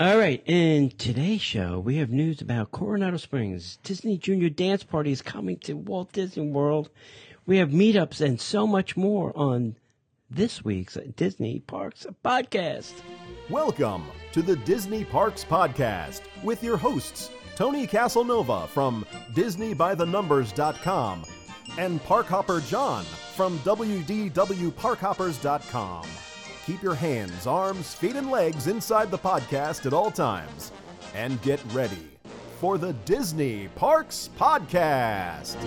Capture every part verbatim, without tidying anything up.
All right, in today's show, we have news about Coronado Springs. Disney Junior Dance Party is coming to Walt Disney World. We have meetups and so much more on this week's Disney Parks Podcast. Welcome to the Disney Parks Podcast with your hosts, Tony Castlenova from Disney by the numbers dot com and Park Hopper John from W D W Park Hoppers dot com. Keep your hands, arms, feet, and legs inside the podcast at all times. And get ready for the Disney Parks Podcast.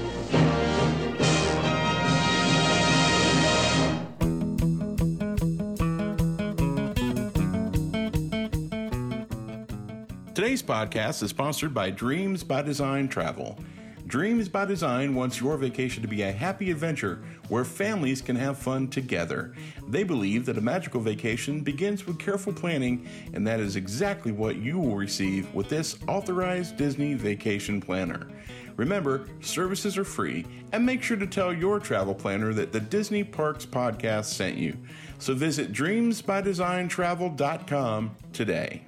Today's podcast is sponsored by Dreams by Design Travel. Dreams by Design wants your vacation to be a happy adventure where families can have fun together. They believe that a magical vacation begins with careful planning, and that is exactly what you will receive with this authorized Disney vacation planner. Remember, services are free, and make sure to tell your travel planner that the Disney Parks Podcast sent you. So visit dreams by design travel dot com today.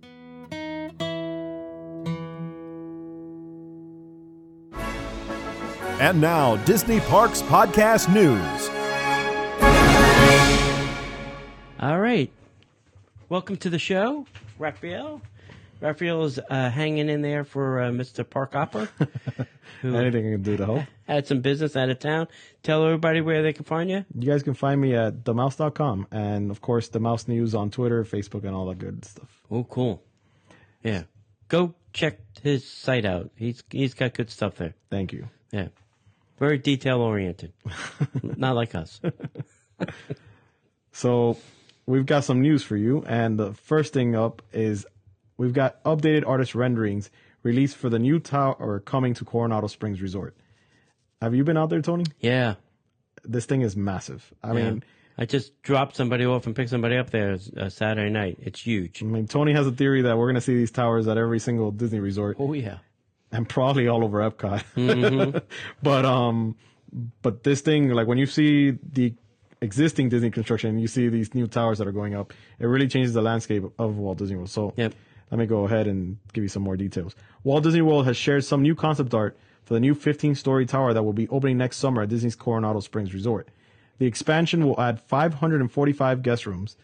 And now, Disney Parks Podcast News. All right. Welcome to the show, Raphael. Raphael is uh, hanging in there for uh, Mister Park Hopper. Who Anything I can do to help. Had some business out of town. Tell everybody where they can find you. You guys can find me at the mouse dot com. And, of course, The Mouse News on Twitter, Facebook, and all that good stuff. Oh, cool. Yeah. Go check his site out. He's He's got good stuff there. Thank you. Yeah. Very detail-oriented, not like us. So we've got some news for you, and the first thing up is we've got updated artist renderings released for the new tower coming to Coronado Springs Resort. Have you been out there, Tony? Yeah. This thing is massive. I yeah. mean... I just dropped somebody off and picked somebody up there uh, Saturday night. It's huge. I mean, Tony has a theory that we're going to see these towers at every single Disney resort. Oh, yeah. And probably all over Epcot. Mm-hmm. but um, but this thing, like when you see the existing Disney construction, you see these new towers that are going up, it really changes the landscape of Walt Disney World. So yep. Let me go ahead and give you some more details. Walt Disney World has shared some new concept art for the new fifteen-story tower that will be opening next summer at Disney's Coronado Springs Resort. The expansion will add five hundred forty-five guest rooms,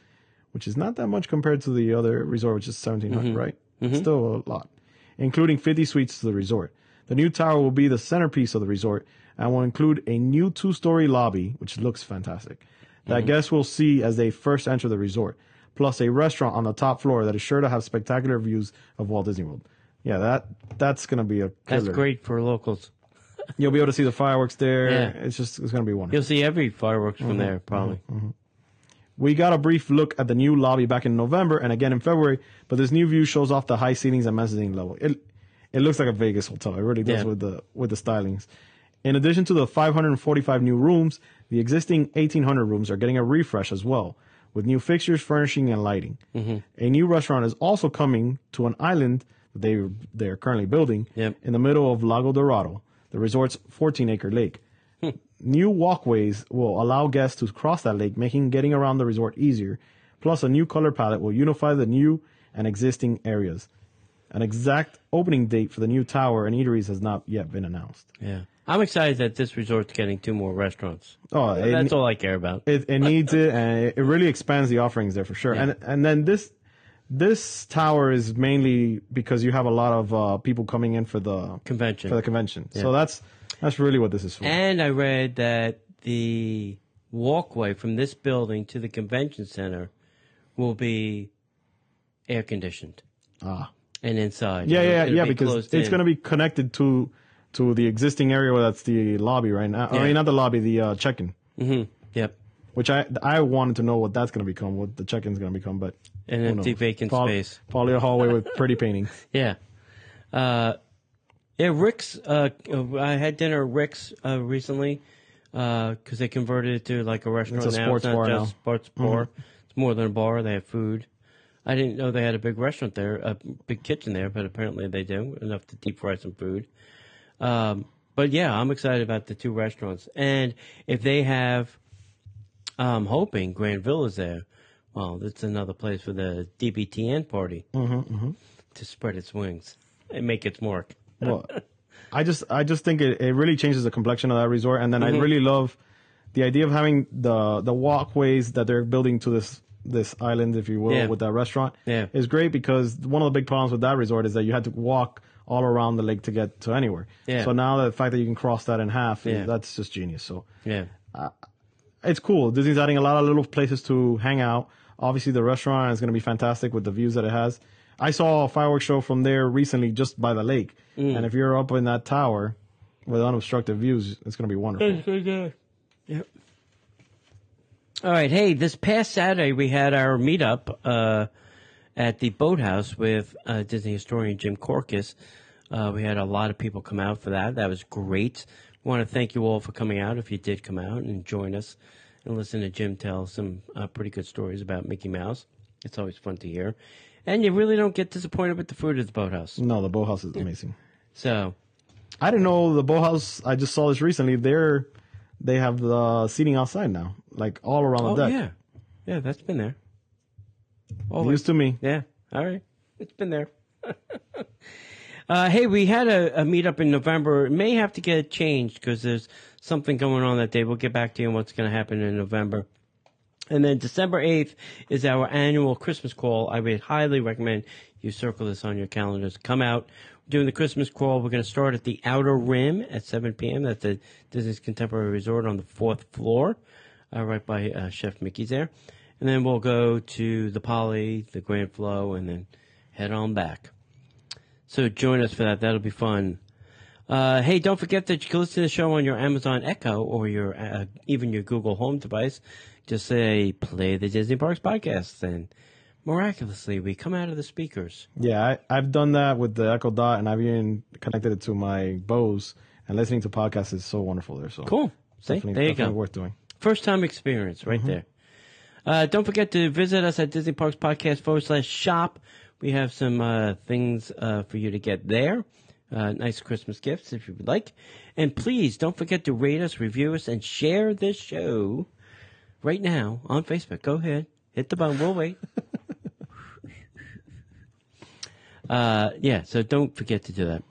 which is not that much compared to the other resort, which is seventeen hundred, mm-hmm. right? Mm-hmm. Still a lot. Including fifty suites to the resort. The new tower will be the centerpiece of the resort and will include a new two-story lobby, which looks fantastic, that mm-hmm. guests will see as they first enter the resort, plus a restaurant on the top floor that is sure to have spectacular views of Walt Disney World. Yeah, that that's going to be a killer. That's great for locals. You'll be able to see the fireworks there. Yeah. It's just it's going to be wonderful. You'll see every fireworks from mm-hmm. there, probably. Mm-hmm. We got a brief look at the new lobby back in November and again in February, but this new view shows off the high ceilings and mezzanine level. It it looks like a Vegas hotel. It really does yeah. with the with the stylings. In addition to the five hundred forty-five new rooms, the existing eighteen hundred rooms are getting a refresh as well, with new fixtures, furnishing, and lighting. Mm-hmm. A new restaurant is also coming to an island that they they're currently building yep. in the middle of Lago Dorado, the resort's fourteen acre lake. New walkways will allow guests to cross that lake, making getting around the resort easier. Plus, a new color palette will unify the new and existing areas. An exact opening date for the new tower and eateries has not yet been announced. Yeah. I'm excited that this resort's getting two more restaurants. Oh, it, That's all I care about. It, it needs it, and it really expands the offerings there for sure. Yeah. And and then this this tower is mainly because you have a lot of uh, people coming in for the convention. For the convention. Yeah. So that's... That's really what this is for. And I read that the walkway from this building to the convention center will be air conditioned. Ah. And inside. Yeah, it'll, yeah, it'll yeah, be because it's going to be connected to to the existing area where that's the lobby right now. Yeah. I mean, not the lobby, the uh, check-in. Mm-hmm. Yep. Which I I wanted to know what that's going to become, what the check-in's going to become, but an empty knows? vacant Pol- space. Probably a hallway with pretty paintings. Yeah. Uh Yeah, Rick's, uh, I had dinner at Rick's uh, recently because uh, they converted it to like a restaurant. It's a sports now. It's not bar just now. sports bar. Mm-hmm. It's more than a bar. They have food. I didn't know they had a big restaurant there, a big kitchen there, but apparently they do, enough to deep fry some food. Um, but yeah, I'm excited about the two restaurants. And if they have, I'm hoping Grand Villa's there, Well, it's another place for the D B T N party mm-hmm, mm-hmm. to spread its wings and make its mark. Well, I just I just think it, it really changes the complexion of that resort. And then mm-hmm. I really love the idea of having the the walkways that they're building to this this island, if you will, yeah. with that restaurant. Yeah. It's great because one of the big problems with that resort is that you had to walk all around the lake to get to anywhere. Yeah. So now the fact that you can cross that in half, yeah. that's just genius. So yeah, uh, it's cool. Disney's adding a lot of little places to hang out. Obviously, the restaurant is going to be fantastic with the views that it has. I saw a fireworks show from there recently just by the lake. Mm. And if you're up in that tower with unobstructed views, it's going to be wonderful. Yep. All right. Hey, this past Saturday, we had our meetup uh, at the Boathouse with uh, Disney historian Jim Korkis. Uh, we had a lot of people come out for that. That was great. We want to thank you all for coming out if you did come out and join us and listen to Jim tell some uh, pretty good stories about Mickey Mouse. It's always fun to hear. And you really don't get disappointed with the food at the Boathouse. No, the Boathouse is amazing. So, I didn't know the Boathouse. I just saw this recently. They're, they have the seating outside now, like all around oh, the deck. Oh, yeah. Yeah, that's been there. Always. News to me. Yeah. All right. It's been there. uh, hey, we had a, a meetup in November. It may have to get changed because there's something going on that day. We'll get back to you on what's going to happen in November. And then December eighth is our annual Christmas call. I would highly recommend you circle this on your calendars. Come out. We're doing the Christmas call. We're going to start at the Outer Rim at seven p.m. That's the Disney's Contemporary Resort on the fourth floor, uh, right by uh, Chef Mickey's there. And then we'll go to the Poly, the Grand Flow, and then head on back. So join us for that. That'll be fun. Uh, hey, don't forget that you can listen to the show on your Amazon Echo or your uh, even your Google Home device. Just say, play the Disney Parks podcast, and miraculously, we come out of the speakers. Yeah, I, I've done that with the Echo Dot, and I've even connected it to my Bose, and listening to podcasts is so wonderful there. So cool. See, there you go. Worth doing. First-time experience right mm-hmm. there. Uh, don't forget to visit us at Disney Parks Podcast forward slash shop. We have some uh, things uh, for you to get there. Uh, nice Christmas gifts, if you would like. And please, don't forget to rate us, review us, and share this show. Right now on Facebook. Go ahead. Hit the button. We'll wait. uh, yeah, so don't forget to do that.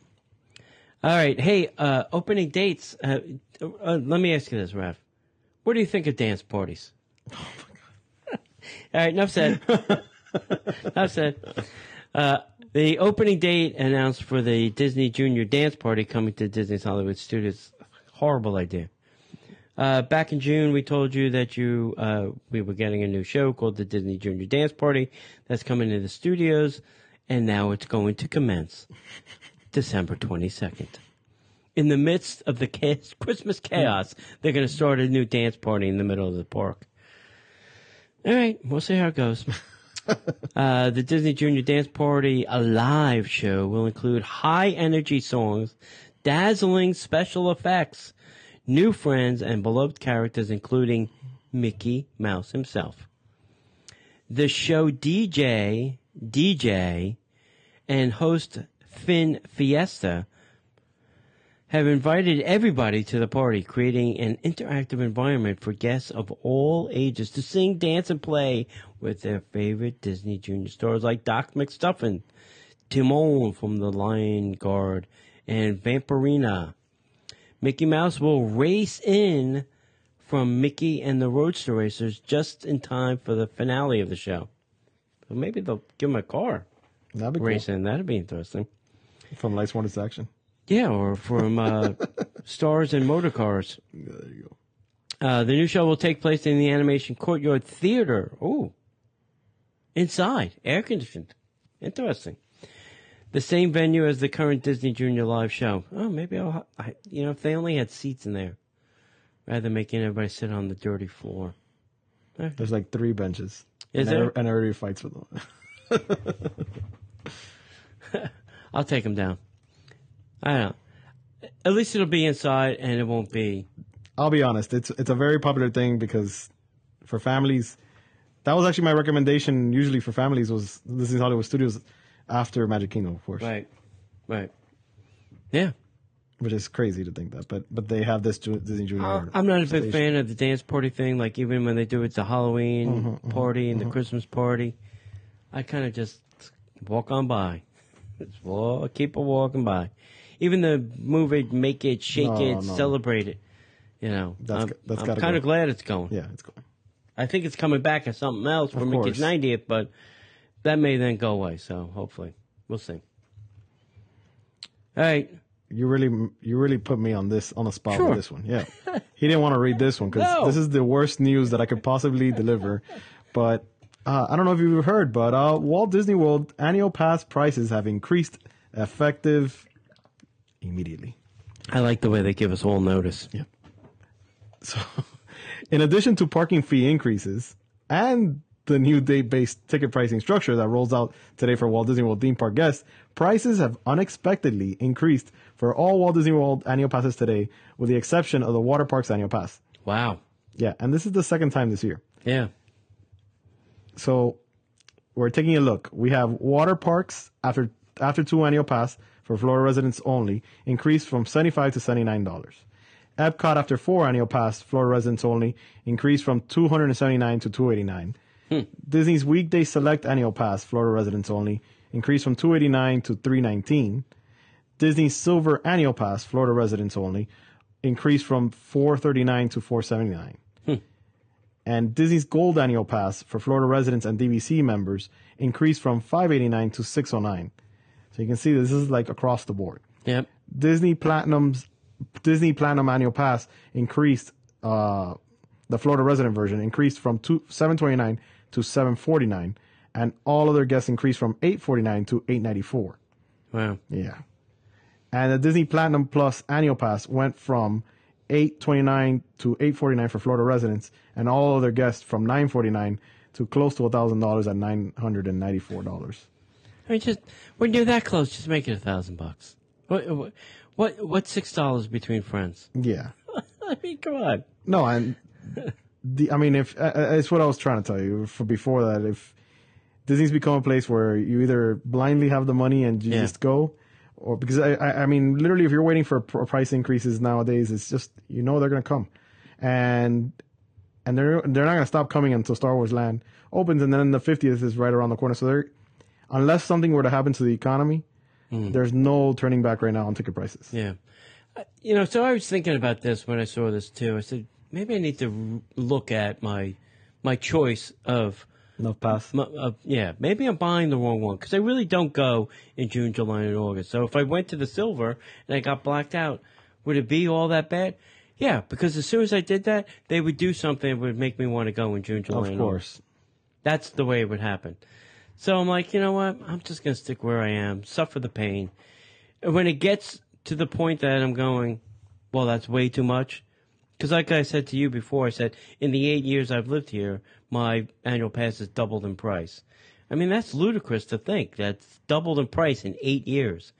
All right. Hey, uh, opening dates. Uh, uh, let me ask you this, Raph. What do you think of dance parties? Oh, my God. All right. Enough said. Enough said. Uh, the opening date announced for the Disney Junior Dance Party coming to Disney's Hollywood Studios. Horrible idea. Uh, back in June, we told you that you uh, we were getting a new show called the Disney Junior Dance Party that's coming to the studios, and now it's going to commence December twenty-second. In the midst of the chaos, Christmas chaos, they're going to start a new dance party in the middle of the park. All right, we'll see how it goes. uh, the Disney Junior Dance Party, a live show, will include high-energy songs, dazzling special effects, new friends and beloved characters, including Mickey Mouse himself. The show D J, D J, and host Finn Fiesta have invited everybody to the party, creating an interactive environment for guests of all ages to sing, dance, and play with their favorite Disney Junior stars like Doc McStuffins, Timon from The Lion Guard, and Vampirina. Mickey Mouse will race in from Mickey and the Roadster Racers just in time for the finale of the show. But maybe they'll give him a car. That'd be race cool. in. That'd be interesting. From Lights, Wonders, Action. Yeah, or from uh, Stars and Motor Cars. Yeah, there you go. Uh, the new show will take place in the Animation Courtyard Theater. Ooh. Inside. Air conditioned. Interesting. The same venue as the current Disney Junior live show. Oh, maybe I'll, I, you know, if they only had seats in there, rather than making everybody sit on the dirty floor. Right. There's like three benches. Is there? And I already fights with them. I'll take them down. I don't know. At least it'll be inside and it won't be. I'll be honest. It's, it's a very popular thing because for families, that was actually my recommendation usually for families was Disney Hollywood Studios. After Magic Kingdom, of course. Right, right. Yeah. Which is crazy to think that, but but they have this Disney Junior. Uh, I'm not a big fan of the dance party thing. Like even when they do it, the Halloween mm-hmm, party and mm-hmm. the Christmas party, I kind of just walk on by. Just walk, keep on walking by. Even the move it, make it, shake no, it, no. celebrate it. You know, that's, I'm, that's I'm kind of go. glad it's going. Yeah, it's going. I think it's coming back as something else for Mickey's ninetieth, but that may then go away. So hopefully, we'll see. All right. You really, you really put me on this on the spot sure. with this one. Yeah, he didn't want to read this one because no. this is the worst news that I could possibly deliver. But uh, I don't know if you've heard, but uh, Walt Disney World annual pass prices have increased effective immediately. I like the way they give us all notice. Yeah. So, in addition to parking fee increases and the new date-based ticket pricing structure that rolls out today for Walt Disney World theme park guests, prices have unexpectedly increased for all Walt Disney World annual passes today, with the exception of the water park's annual pass. Wow. Yeah, and this is the second time this year. Yeah. So we're taking a look. We have water parks after after two annual pass for Florida residents only increased from seventy-five dollars to seventy-nine dollars. Epcot after four annual pass, Florida residents only, increased from two hundred seventy-nine dollars to two hundred eighty-nine dollars. Hmm. Disney's weekday select annual pass, Florida residents only, increased from two hundred eighty-nine dollars to three hundred nineteen dollars. Disney's silver annual pass, Florida residents only, increased from four hundred thirty-nine dollars to four hundred seventy-nine dollars. Hmm. And Disney's gold annual pass for Florida residents and D V C members increased from five hundred eighty-nine dollars to six hundred nine dollars. So you can see this is like across the board. Yep. Disney Platinum's Disney Platinum annual pass increased. Uh, the Florida resident version increased from two, seven hundred twenty-nine dollars to seven hundred forty-nine dollars, and all other guests increased from eight hundred forty-nine dollars to eight hundred ninety-four dollars. Wow. Yeah. And the Disney Platinum Plus annual pass went from eight hundred twenty-nine dollars to eight hundred forty-nine dollars for Florida residents, and all other guests from nine hundred forty-nine dollars to close to one thousand dollars at nine hundred ninety-four dollars. I mean, just when you're that close, just make it a thousand bucks. What, what What what's six dollars between friends? Yeah, I mean, come on. No, and the I mean, if uh, it's what I was trying to tell you for before that, if Disney's become a place where you either blindly have the money and you yeah. just go, or because I, I I mean, literally, if you're waiting for price increases nowadays, it's just you know they're gonna come, and and they're they're not gonna stop coming until Star Wars Land opens, and then the fiftieth is right around the corner. So they're unless something were to happen to the economy. Mm. There's no turning back right now on ticket prices. Yeah. You know, so I was thinking about this when I saw this, too. I said, maybe I need to look at my my choice of... Love pass. My, uh, yeah. Maybe I'm buying the wrong one because I really don't go in June, July, and August. So if I went to the silver and I got blacked out, would it be all that bad? Yeah, because as soon as I did that, they would do something that would make me want to go in June, July, and August. Of course. That's the way it would happen. So I'm like, you know what? I'm just going to stick where I am, suffer the pain. And when it gets to the point that I'm going, well, that's way too much. Because like I said to you before, I said, in the eight years I've lived here, my annual pass has doubled in price. I mean, that's ludicrous to think. That's doubled in price in eight years.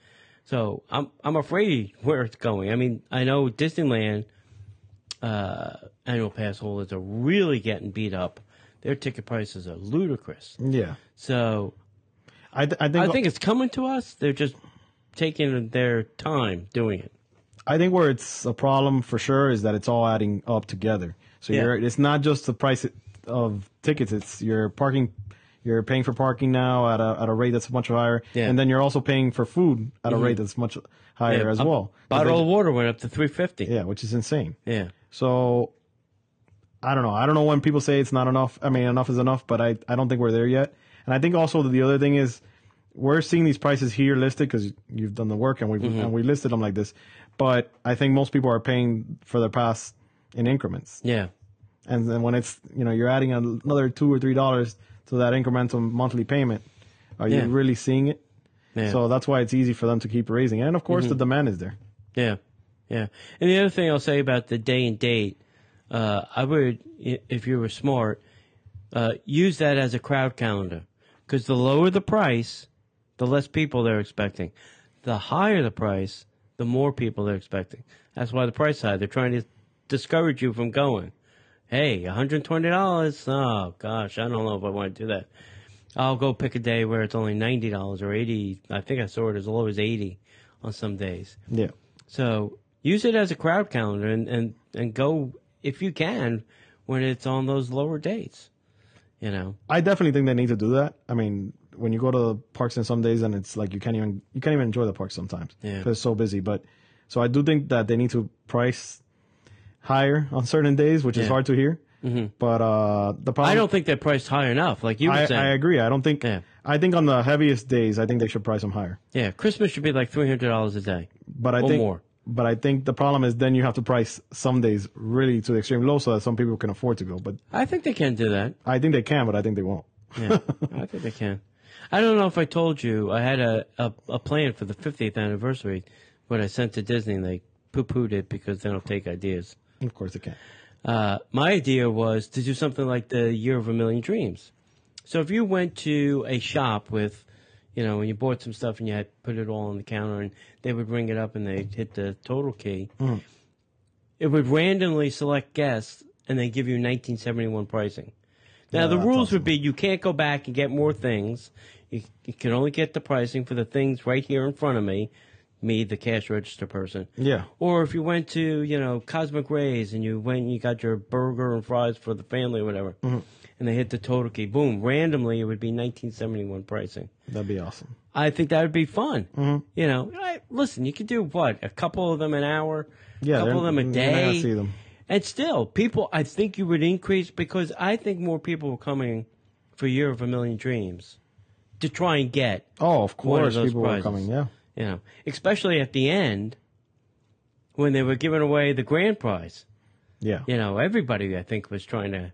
So I'm I'm afraid where it's going. I mean, I know Disneyland uh, annual pass holders are really getting beat up. Their ticket prices are ludicrous. Yeah. So I, th- I, think, I think it's coming to us. They're just taking their time doing it. I think where it's a problem for sure is that it's all adding up together. So yeah. you're, it's not just the price of tickets. It's your parking. You're paying for parking now at a at a rate that's much higher. Yeah. And then you're also paying for food at a mm-hmm. rate that's much higher yeah, as a well. Bottle they, of water went up to three fifty. Yeah, which is insane. Yeah. So... I don't know. I don't know when people say it's not enough. I mean, enough is enough, but I, I don't think we're there yet. And I think also the other thing is we're seeing these prices here listed because you've done the work and we mm-hmm. and we listed them like this. But I think most people are paying for their pass in increments. Yeah. And then when it's, you know, you're adding another two or three dollars to that incremental monthly payment, are yeah. you really seeing it? Yeah. So that's why it's easy for them to keep raising. And, of course, mm-hmm. the demand is there. Yeah. Yeah. And the other thing I'll say about the day and date, Uh, I would, if you were smart, uh, use that as a crowd calendar because the lower the price, the less people they're expecting. The higher the price, the more people they're expecting. That's why the price high. They're trying to discourage you from going. Hey, one hundred twenty dollars? Oh, gosh, I don't know if I want to do that. I'll go pick a day where it's only ninety dollars or eighty dollars. I think I saw it as low as eighty dollars on some days. Yeah. So use it as a crowd calendar and, and, and go if you can when it's on those lower dates. You know, I definitely think they need to do that. I mean, when you go to the parks and some days and it's like you can't even you can't even enjoy the park sometimes. Yeah, because it's so busy. But so I do think that they need to price higher on certain days, which yeah. is hard to hear. Mm-hmm. But uh, the problem, I don't think they're priced high enough. Like you were I, saying, I agree. I don't think. Yeah. I think on the heaviest days, I think they should price them higher. Yeah, Christmas should be like three hundred dollars a day, but I or think, more. But I think the problem is then you have to price some days really to the extreme low so that some people can afford to go. But I think they can do that. I think they can, but I think they won't. Yeah, I think they can. I don't know if I told you I had a, a, a plan for the fiftieth anniversary, when I sent to Disney, and they poo-pooed it because they don't take ideas. Of course they can. Uh, my idea was to do something like the Year of a Million Dreams. So if you went to a shop with, you know, and you bought some stuff and you had put it all on the counter and they would ring it up and they'd hit the total key, mm. it would randomly select guests and they give you nineteen seventy-one pricing. Now, yeah, the rules awesome. would be you can't go back and get more things. You, you can only get the pricing for the things right here in front of me, me, the cash register person. Yeah. Or if you went to, you know, Cosmic Rays and you went and you got your burger and fries for the family or whatever, mm-hmm. and they hit the total key, boom, randomly it would be nineteen seventy-one pricing. That'd be awesome. I think that would be fun. Mm-hmm. You know, I, listen, you could do what? A couple of them an hour, yeah, a couple of them a day. You're not gonna see them. And still, people, I think you would increase because I think more people are coming for Year of a Million Dreams to try and get. Oh, of course, of people prizes. were coming, yeah. You know, especially at the end when they were giving away the grand prize. Yeah. You know, everybody, I think, was trying to,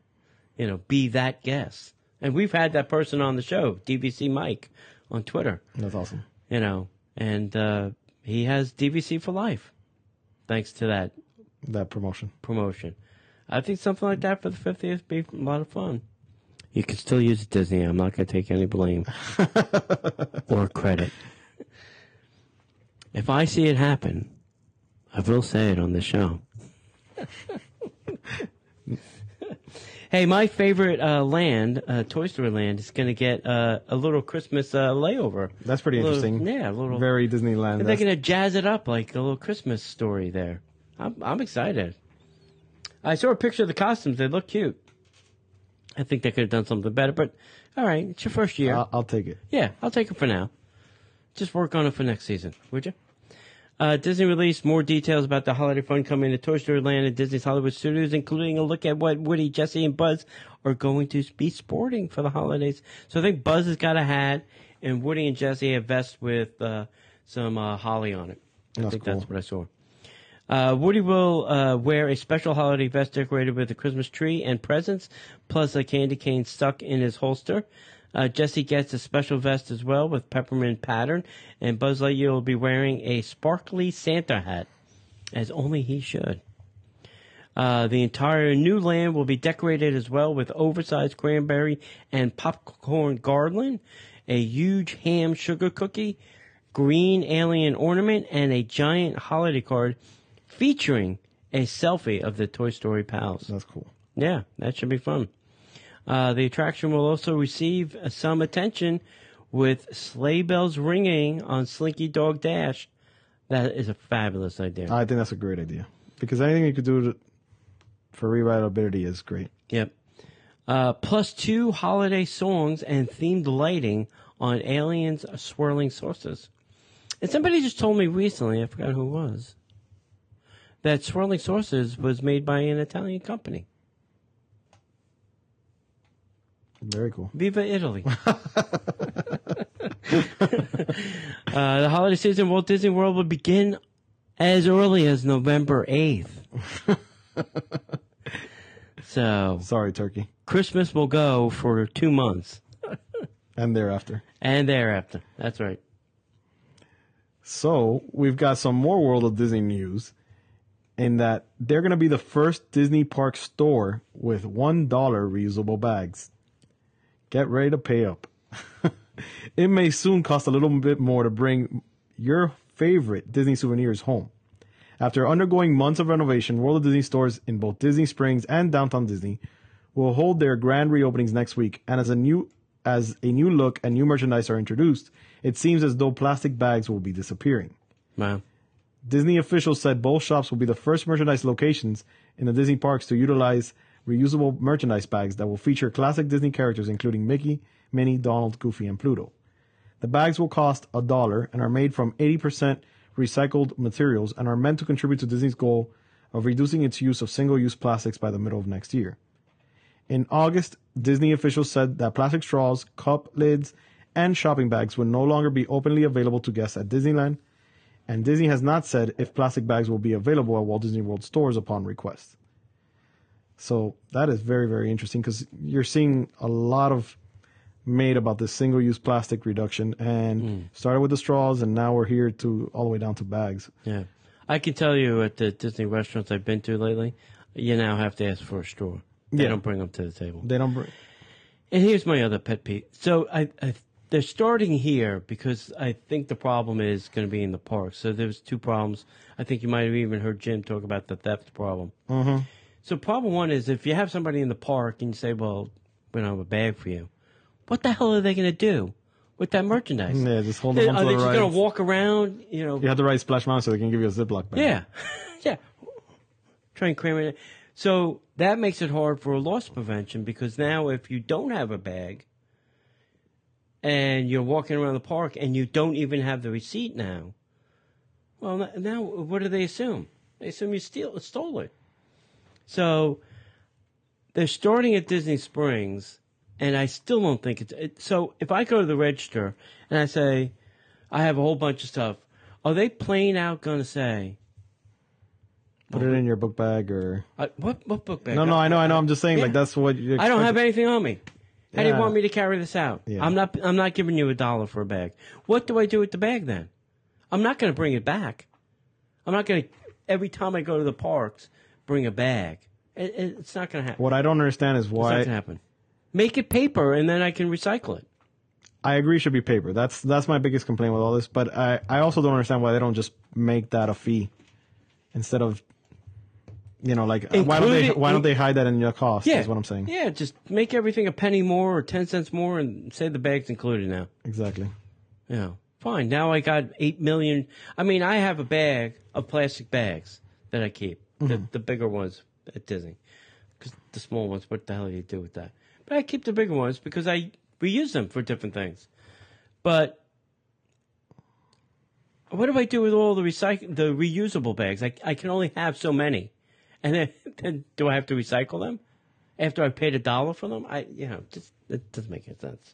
you know, be that guest. And we've had that person on the show, D V C Mike, on Twitter. That's awesome. You know, and uh, he has D V C for life thanks to that. That promotion. Promotion. I think something like that for the fiftieth would be a lot of fun. You can still use Disney. I'm not going to take any blame or credit. If I see it happen, I will say it on the show. Hey, my favorite uh, land, uh, Toy Story Land, is going to get uh, a little Christmas uh, layover. That's pretty little, interesting. Yeah, a little. Very Disneyland. They're going to jazz it up like a little Christmas story there. I'm, I'm excited. I saw a picture of the costumes. They look cute. I think they could have done something better, but all right, it's your first year. I'll, I'll take it. Yeah, I'll take it for now. Just work on it for next season, would you? Uh, Disney released more details about the holiday fun coming to Toy Story Land and Disney's Hollywood Studios, including a look at what Woody, Jesse, and Buzz are going to be sporting for the holidays. So I think Buzz has got a hat, and Woody and Jesse have vests with uh, some uh, holly on it. I that's think cool. that's what I saw. Uh, Woody will uh, wear a special holiday vest decorated with a Christmas tree and presents, plus a candy cane stuck in his holster. Uh, Jesse gets a special vest as well with peppermint pattern, and Buzz Lightyear will be wearing a sparkly Santa hat, as only he should. Uh, the entire new land will be decorated as well with oversized cranberry and popcorn garland, a huge ham sugar cookie, green alien ornament, and a giant holiday card featuring a selfie of the Toy Story pals. That's cool. Yeah, that should be fun. Uh, the attraction will also receive uh, some attention with sleigh bells ringing on Slinky Dog Dash. That is a fabulous idea. I think that's a great idea. Because anything you could do to, for rewritability is great. Yep. Uh, plus two holiday songs and themed lighting on aliens swirling saucers. And somebody just told me recently, I forgot who it was, that swirling saucers was made by an Italian company. Very cool. Viva Italy. uh, the holiday season at Walt Disney World will begin as early as November eighth. So sorry, Turkey. Christmas will go for two months. And thereafter. And thereafter. That's right. So we've got some more World of Disney news in that they're going to be the first Disney park store with one dollar reusable bags. Get ready to pay up. It may soon cost a little bit more to bring your favorite Disney souvenirs home. After undergoing months of renovation, World of Disney stores in both Disney Springs and Downtown Disney will hold their grand reopenings next week. And as a new as a new look and new merchandise are introduced, it seems as though plastic bags will be disappearing. Wow. Disney officials said both shops will be the first merchandise locations in the Disney parks to utilize reusable merchandise bags that will feature classic Disney characters, including Mickey, Minnie, Donald, Goofy, and Pluto. The bags will cost a dollar and are made from eighty percent recycled materials and are meant to contribute to Disney's goal of reducing its use of single-use plastics by the middle of next year. In August, Disney officials said that plastic straws, cup lids, and shopping bags will no longer be openly available to guests at Disneyland, and Disney has not said if plastic bags will be available at Walt Disney World stores upon request. So that is very, very interesting because you're seeing a lot of made about this single-use plastic reduction, and mm. started with the straws, and now we're here to all the way down to bags. Yeah. I can tell you at the Disney restaurants I've been to lately, you now have to ask for a straw. They yeah. don't bring them to the table. They don't bring. And here's my other pet peeve. So I, I, they're starting here because I think the problem is going to be in the park. So there's two problems. I think you might have even heard Jim talk about the theft problem. Mm-hmm. So problem one is if you have somebody in the park and you say, well, we don't have a bag for you, what the hell are they going to do with that merchandise? Yeah, just hold on to the right. Are they just going to walk around? You know, you have the right Splash Mountain so they can give you a Ziploc bag. Yeah, yeah. Try and cram it in. So that makes it hard for loss prevention because now if you don't have a bag and you're walking around the park and you don't even have the receipt now, well, now what do they assume? They assume you steal, stole it. So they're starting at Disney Springs. And I still don't think it's it, – so if I go to the register and I say I have a whole bunch of stuff, are they plain out going to say – put it in your book bag or uh, – What what book bag? No, no, I know, I know. I'm just saying yeah. like that's what – I don't have anything on me. How yeah. do you want me to carry this out? Yeah. I'm not I'm not giving you a dollar for a bag. What do I do with the bag then? I'm not going to bring it back. I'm not going to – every time I go to the parks, bring a bag. It, it, it's not going to happen. What I don't understand is why – It's not going to happen. Make it paper, and then I can recycle it. I agree it should be paper. That's that's my biggest complaint with all this. But I, I also don't understand why they don't just make that a fee instead of, you know, like, Included, why don't they why don't they hide that in your cost yeah, is what I'm saying. Yeah, just make everything a penny more or ten cents more and say the bag's included now. Exactly. Yeah, fine. Now I got eight million. I mean, I have a bag of plastic bags that I keep, mm-hmm. the, the bigger ones at Disney. Because the small ones, what the hell do you do with that? I keep the bigger ones because I reuse them for different things. But what do I do with all the recyc the reusable bags? I, I can only have so many. And then, then do I have to recycle them after I paid a dollar for them? I you know, just it doesn't make any sense.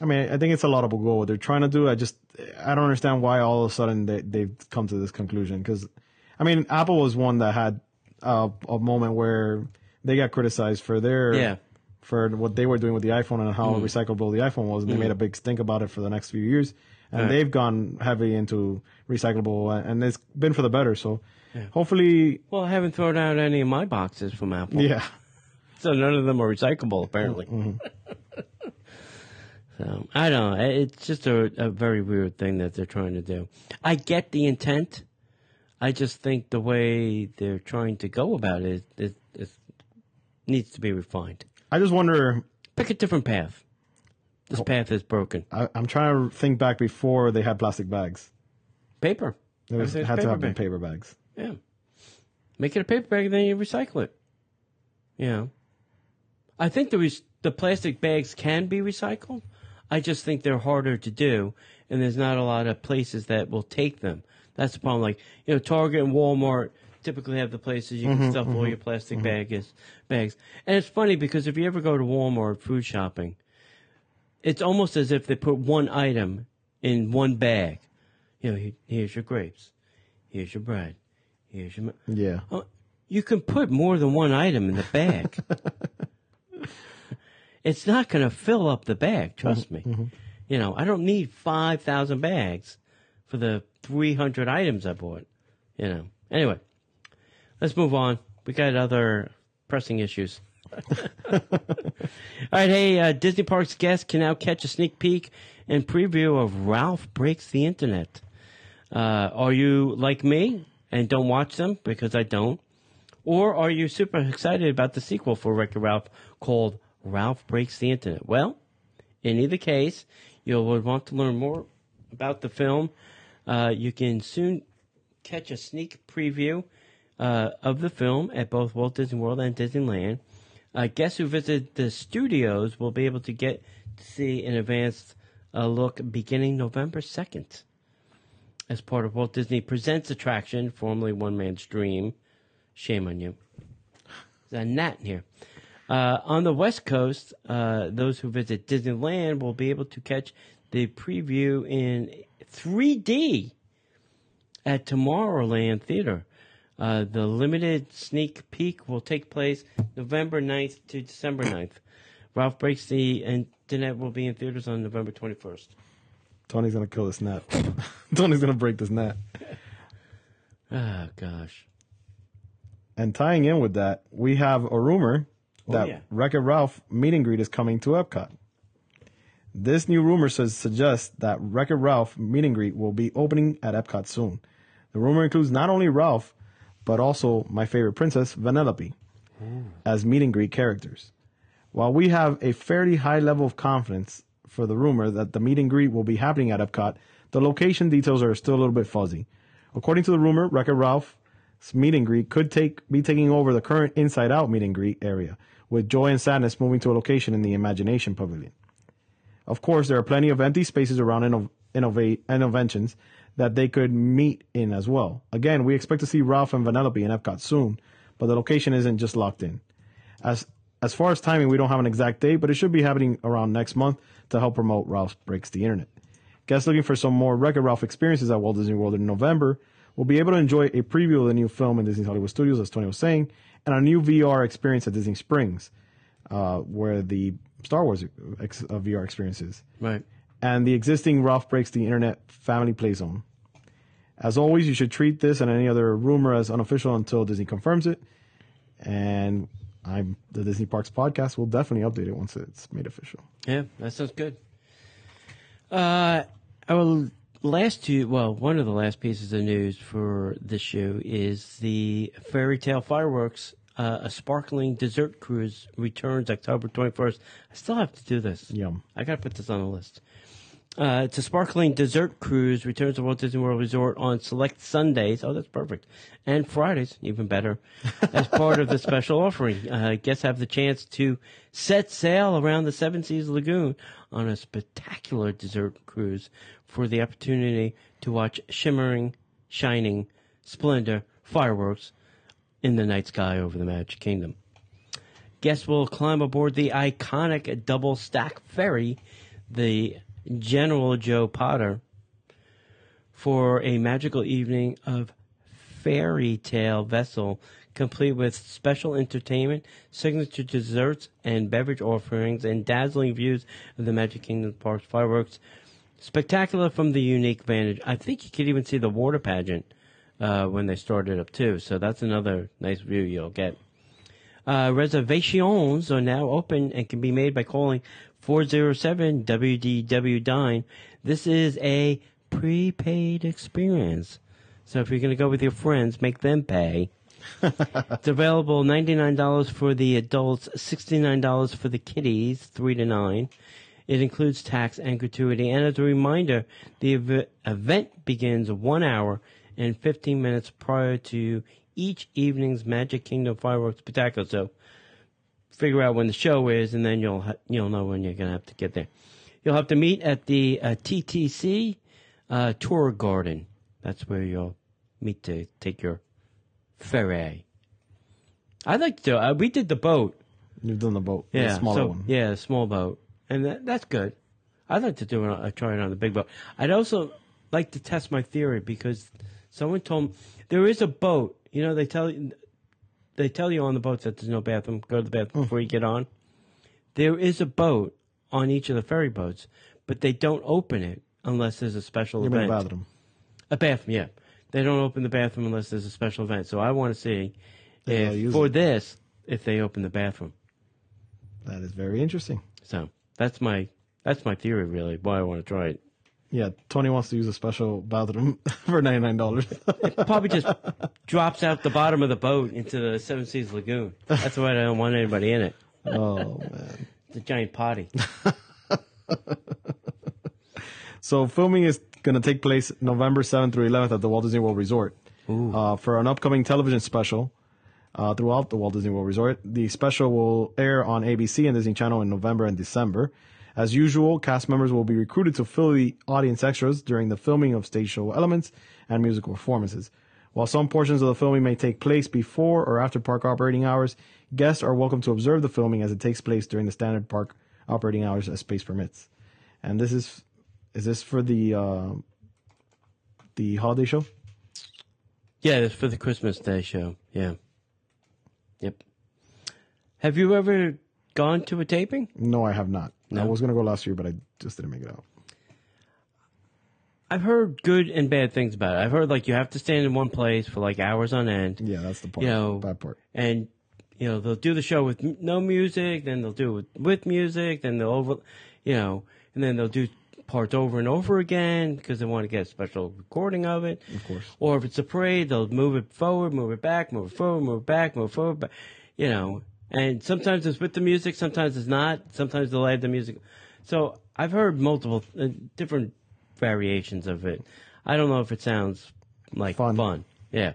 I mean, I think it's a laudable goal. What they're trying to do, I just I don't understand why all of a sudden they, they've come to this conclusion. Because, I mean, Apple was one that had uh, a moment where they got criticized for their... Yeah. for what they were doing with the iPhone and how mm. recyclable the iPhone was. And they mm. made a big stink about it for the next few years. And right. they've gone heavy into recyclable, and it's been for the better. So yeah. hopefully... Well, I haven't thrown out any of my boxes from Apple. Yeah. So none of them are recyclable, apparently. Mm-hmm. So I don't know. It's just a, a very weird thing that they're trying to do. I get the intent. I just think the way they're trying to go about it, it, it needs to be refined. I just wonder... Pick a different path. This oh, path is broken. I, I'm trying to think back before they had plastic bags. Paper. It was, had paper to have bag. been paper bags. Yeah. Make it a paper bag and then you recycle it. Yeah. I think the, res the plastic bags can be recycled. I just think they're harder to do, and there's not a lot of places that will take them. That's the problem. Like, you know, Target and Walmart... typically have the places you can mm-hmm, stuff mm-hmm, all your plastic mm-hmm. bags, bags. And it's funny because if you ever go to Walmart food shopping, it's almost as if they put one item in one bag. You know, here's your grapes. Here's your bread. Here's your... Yeah. Oh, you can put more than one item in the bag. It's not going to fill up the bag, trust mm-hmm, me. Mm-hmm. You know, I don't need five thousand bags for the three hundred items I bought. You know, anyway. Let's move on. We got other pressing issues. All right, hey, uh, Disney Parks guests can now catch a sneak peek and preview of Ralph Breaks the Internet. Uh, are you like me and don't watch them? Because I don't. Or are you super excited about the sequel for Wreck-It Ralph called Ralph Breaks the Internet? Well, in either case, you'll want to learn more about the film. Uh, you can soon catch a sneak preview uh, of the film at both Walt Disney World and Disneyland. Uh, guests who visit the studios will be able to get to see an advanced uh, look beginning November second as part of Walt Disney Presents attraction, formerly One Man's Dream. Shame on you. There's a gnat in here. Uh, on the West Coast, uh, those who visit Disneyland will be able to catch the preview in three D at Tomorrowland Theater. Uh, the limited sneak peek will take place November ninth to December ninth. Ralph Breaks the Internet will be in theaters on November twenty-first. Tony's going to kill this net. Tony's going to break this net. Oh, gosh. And tying in with that, we have a rumor that oh, yeah. Wreck-It Ralph meet and greet is coming to Epcot. This new rumor says, suggests that Wreck-It Ralph meet and greet will be opening at Epcot soon. The rumor includes not only Ralph, but also my favorite princess, Vanellope, mm. as meet and greet characters. While we have a fairly high level of confidence for the rumor that the meet and greet will be happening at Epcot, the location details are still a little bit fuzzy. According to the rumor, Wreck-It Ralph's meet and greet could take be taking over the current Inside Out meet and greet area, with Joy and Sadness moving to a location in the Imagination Pavilion. Of course, there are plenty of empty spaces around inno- innovate inventions that they could meet in as well. Again, we expect to see Ralph and Vanellope in Epcot soon, but the location isn't just locked in. As as far as timing, we don't have an exact date, but it should be happening around next month to help promote Ralph Breaks the Internet. Guests looking for some more Wreck-It Ralph experiences at Walt Disney World in November will be able to enjoy a preview of the new film in Disney's Hollywood Studios, as Tony was saying, and a new V R experience at Disney Springs, uh, where the Star Wars ex- uh, V R experience is. Right. And the existing Ralph Breaks the Internet family play zone. As always, you should treat this and any other rumor as unofficial until Disney confirms it. And I'm the Disney Parks podcast will definitely update it once it's made official. Yeah, that sounds good. Uh, our last two, well, one of the last pieces of news for this show is the Fairy Tale Fireworks. Uh, a sparkling dessert cruise returns October twenty-first. I still have to do this. Yum. I got to put this on the list. Uh, it's a sparkling dessert cruise returns to Walt Disney World Resort on select Sundays. Oh, that's perfect. And Fridays, even better, as part of the special offering. Uh, guests have the chance to set sail around the Seven Seas Lagoon on a spectacular dessert cruise for the opportunity to watch shimmering, shining splendor fireworks in the night sky over the Magic Kingdom. Guests will climb aboard the iconic double-stack ferry, the General Joe Potter, for a magical evening of fairy tale vessel, complete with special entertainment, signature desserts and beverage offerings, and dazzling views of the Magic Kingdom Park's fireworks. Spectacular from the unique vantage. I think you could even see the water pageant Uh, when they start it up too, so that's another nice view you'll get. Uh, reservations are now open and can be made by calling four oh seven W D W Dine. This is a prepaid experience, so if you're going to go with your friends, make them pay. It's available ninety-nine dollars for the adults, sixty-nine dollars for the kiddies, three to nine. It includes tax and gratuity, and as a reminder, the ev- event begins one hour and fifteen minutes prior to each evening's Magic Kingdom Fireworks Spectacular. So figure out when the show is, and then you'll ha- you'll know when you're going to have to get there. You'll have to meet at the uh, T T C uh, Tour Garden. That's where you'll meet to take your ferry. I like to do uh, we did the boat. You've done the boat. Yeah, the smaller so, one. Yeah, the small boat. And that, that's good. I'd like to do a try it on the big boat. I'd also like to test my theory because someone told me there is a boat. You know, they tell you, they tell you on the boats that there's no bathroom. Go to the bathroom before you get on. There is a boat on each of the ferry boats, but they don't open it unless there's a special you event. You mean a bathroom? A bathroom, yeah. They don't open the bathroom unless there's a special event. So I want to see yeah, if, for it. this if they open the bathroom. That is very interesting. So that's my that's my theory, really, why I want to try it. Yeah, Tony wants to use a special bathroom for ninety-nine dollars. It probably just drops out the bottom of the boat into the Seven Seas Lagoon. That's why I don't want anybody in it. Oh, man. It's a giant potty. So filming is going to take place November seventh through eleventh at the Walt Disney World Resort. uh, for an upcoming television special uh, throughout the Walt Disney World Resort. The special will air on A B C and Disney Channel in November and December. As usual, cast members will be recruited to fill the audience extras during the filming of stage show elements and musical performances. While some portions of the filming may take place before or after park operating hours, guests are welcome to observe the filming as it takes place during the standard park operating hours as space permits. And this is, is this for the uh, the holiday show? Yeah, it's for the Christmas Day show. Yeah. Yep. Have you ever gone to a taping? No, I have not. No. I was going to go last year, but I just didn't make it out. I've heard good and bad things about it. I've heard, like, you have to stand in one place for, like, hours on end. Yeah, that's the part. You know, bad part. And, you know, they'll do the show with no music, then they'll do it with, with music, then they'll over, you know, and then they'll do parts over and over again because they want to get a special recording of it. Of course. Or if it's a parade, they'll move it forward, move it back, move it forward, move it back, move it forward, back, you know. And sometimes it's with the music, sometimes it's not. Sometimes they'll add the music. So I've heard multiple uh, different variations of it. I don't know if it sounds like fun. fun. Yeah.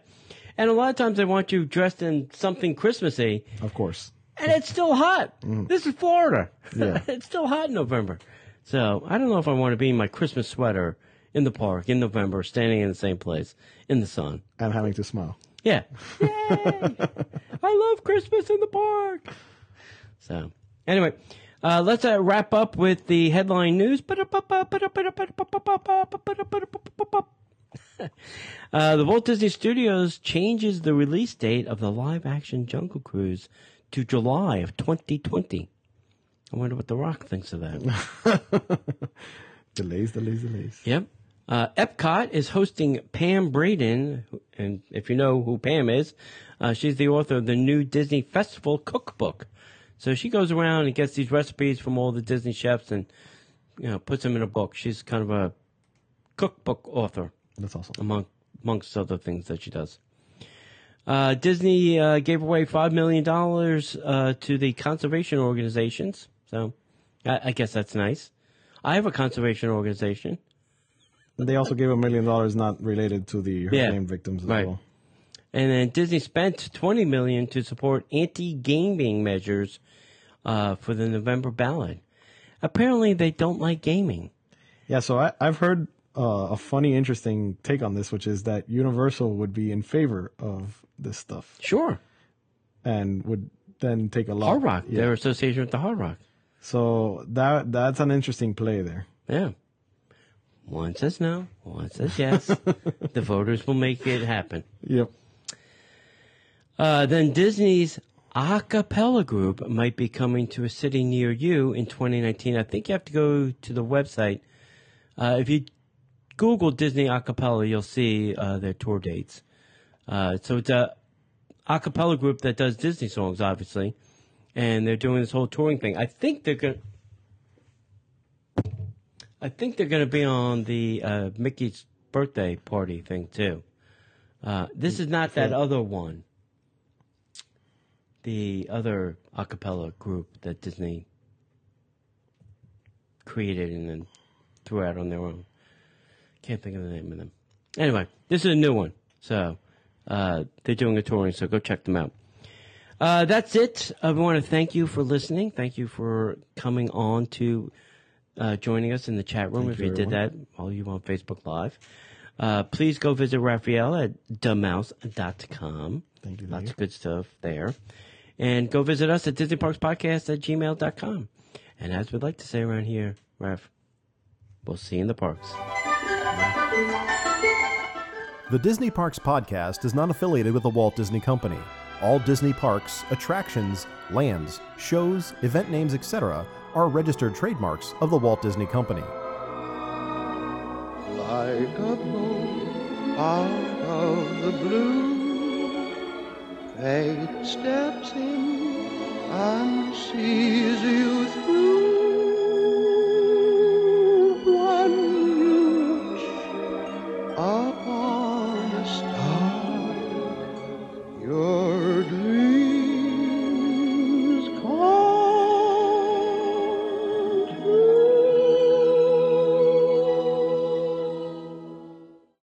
And a lot of times they want you dressed in something Christmassy. Of course. And it's still hot. Mm. This is Florida. Yeah. It's still hot in November. So I don't know if I want to be in my Christmas sweater in the park in November, standing in the same place in the sun. And having to smile. Yeah. Yay! I love Christmas in the park. So, anyway, uh, let's uh, wrap up with the headline news. Uh, the Walt Disney Studios changes the release date of the live-action Jungle Cruise to July of twenty twenty. I wonder what The Rock thinks of that. Delays, delays, delays. Yep. Uh, Epcot is hosting Pam Braden, and if you know who Pam is, uh, she's the author of the new Disney Festival Cookbook. So she goes around and gets these recipes from all the Disney chefs and, you know, puts them in a book. She's kind of a cookbook author. That's awesome. Among, amongst other things that she does. Uh, Disney, uh, gave away five million dollars, uh, to the conservation organizations. So I, I guess that's nice. I have a conservation organization. They also gave a million dollars not related to the hurricane yeah, victims as right. well. And then Disney spent twenty million dollars to support anti-gaming measures uh, for the November ballot. Apparently, they don't like gaming. Yeah, so I, I've heard uh, a funny, interesting take on this, which is that Universal would be in favor of this stuff. Sure. And would then take a lot. Hard Rock, yeah. Their association with the Hard Rock. So that that's an interesting play there. Yeah. One says no, one says yes. The voters will make it happen. Yep. Uh, then Disney's a cappella group might be coming to a city near you in twenty nineteen. I think you have to go to the website. Uh, if you Google Disney a cappella, you'll see uh, their tour dates. Uh, so it's a a cappella group that does Disney songs, obviously. And they're doing this whole touring thing. I think they're going to... I think they're going to be on the uh, Mickey's birthday party thing, too. Uh, this is not that other one. The other a cappella group that Disney created and then threw out on their own. Can't think of the name of them. Anyway, this is a new one. So uh, they're doing a touring, so go check them out. Uh, that's it. I want to thank you for listening. Thank you for coming on to... Uh, joining us in the chat room. Thank if you, you did that while you were on Facebook Live. Uh, please go visit Raphael at the mouse dot com. Thank you. Lots you. of good stuff there. And go visit us at Disney Parks Podcast at gmail dot com. And as we'd like to say around here, Raph, we'll see you in the parks. The Disney Parks Podcast is not affiliated with the Walt Disney Company. All Disney parks, attractions, lands, shows, event names, et cetera are registered trademarks of the Walt Disney Company. Like a bolt out of the blue, fate steps in and sees you through.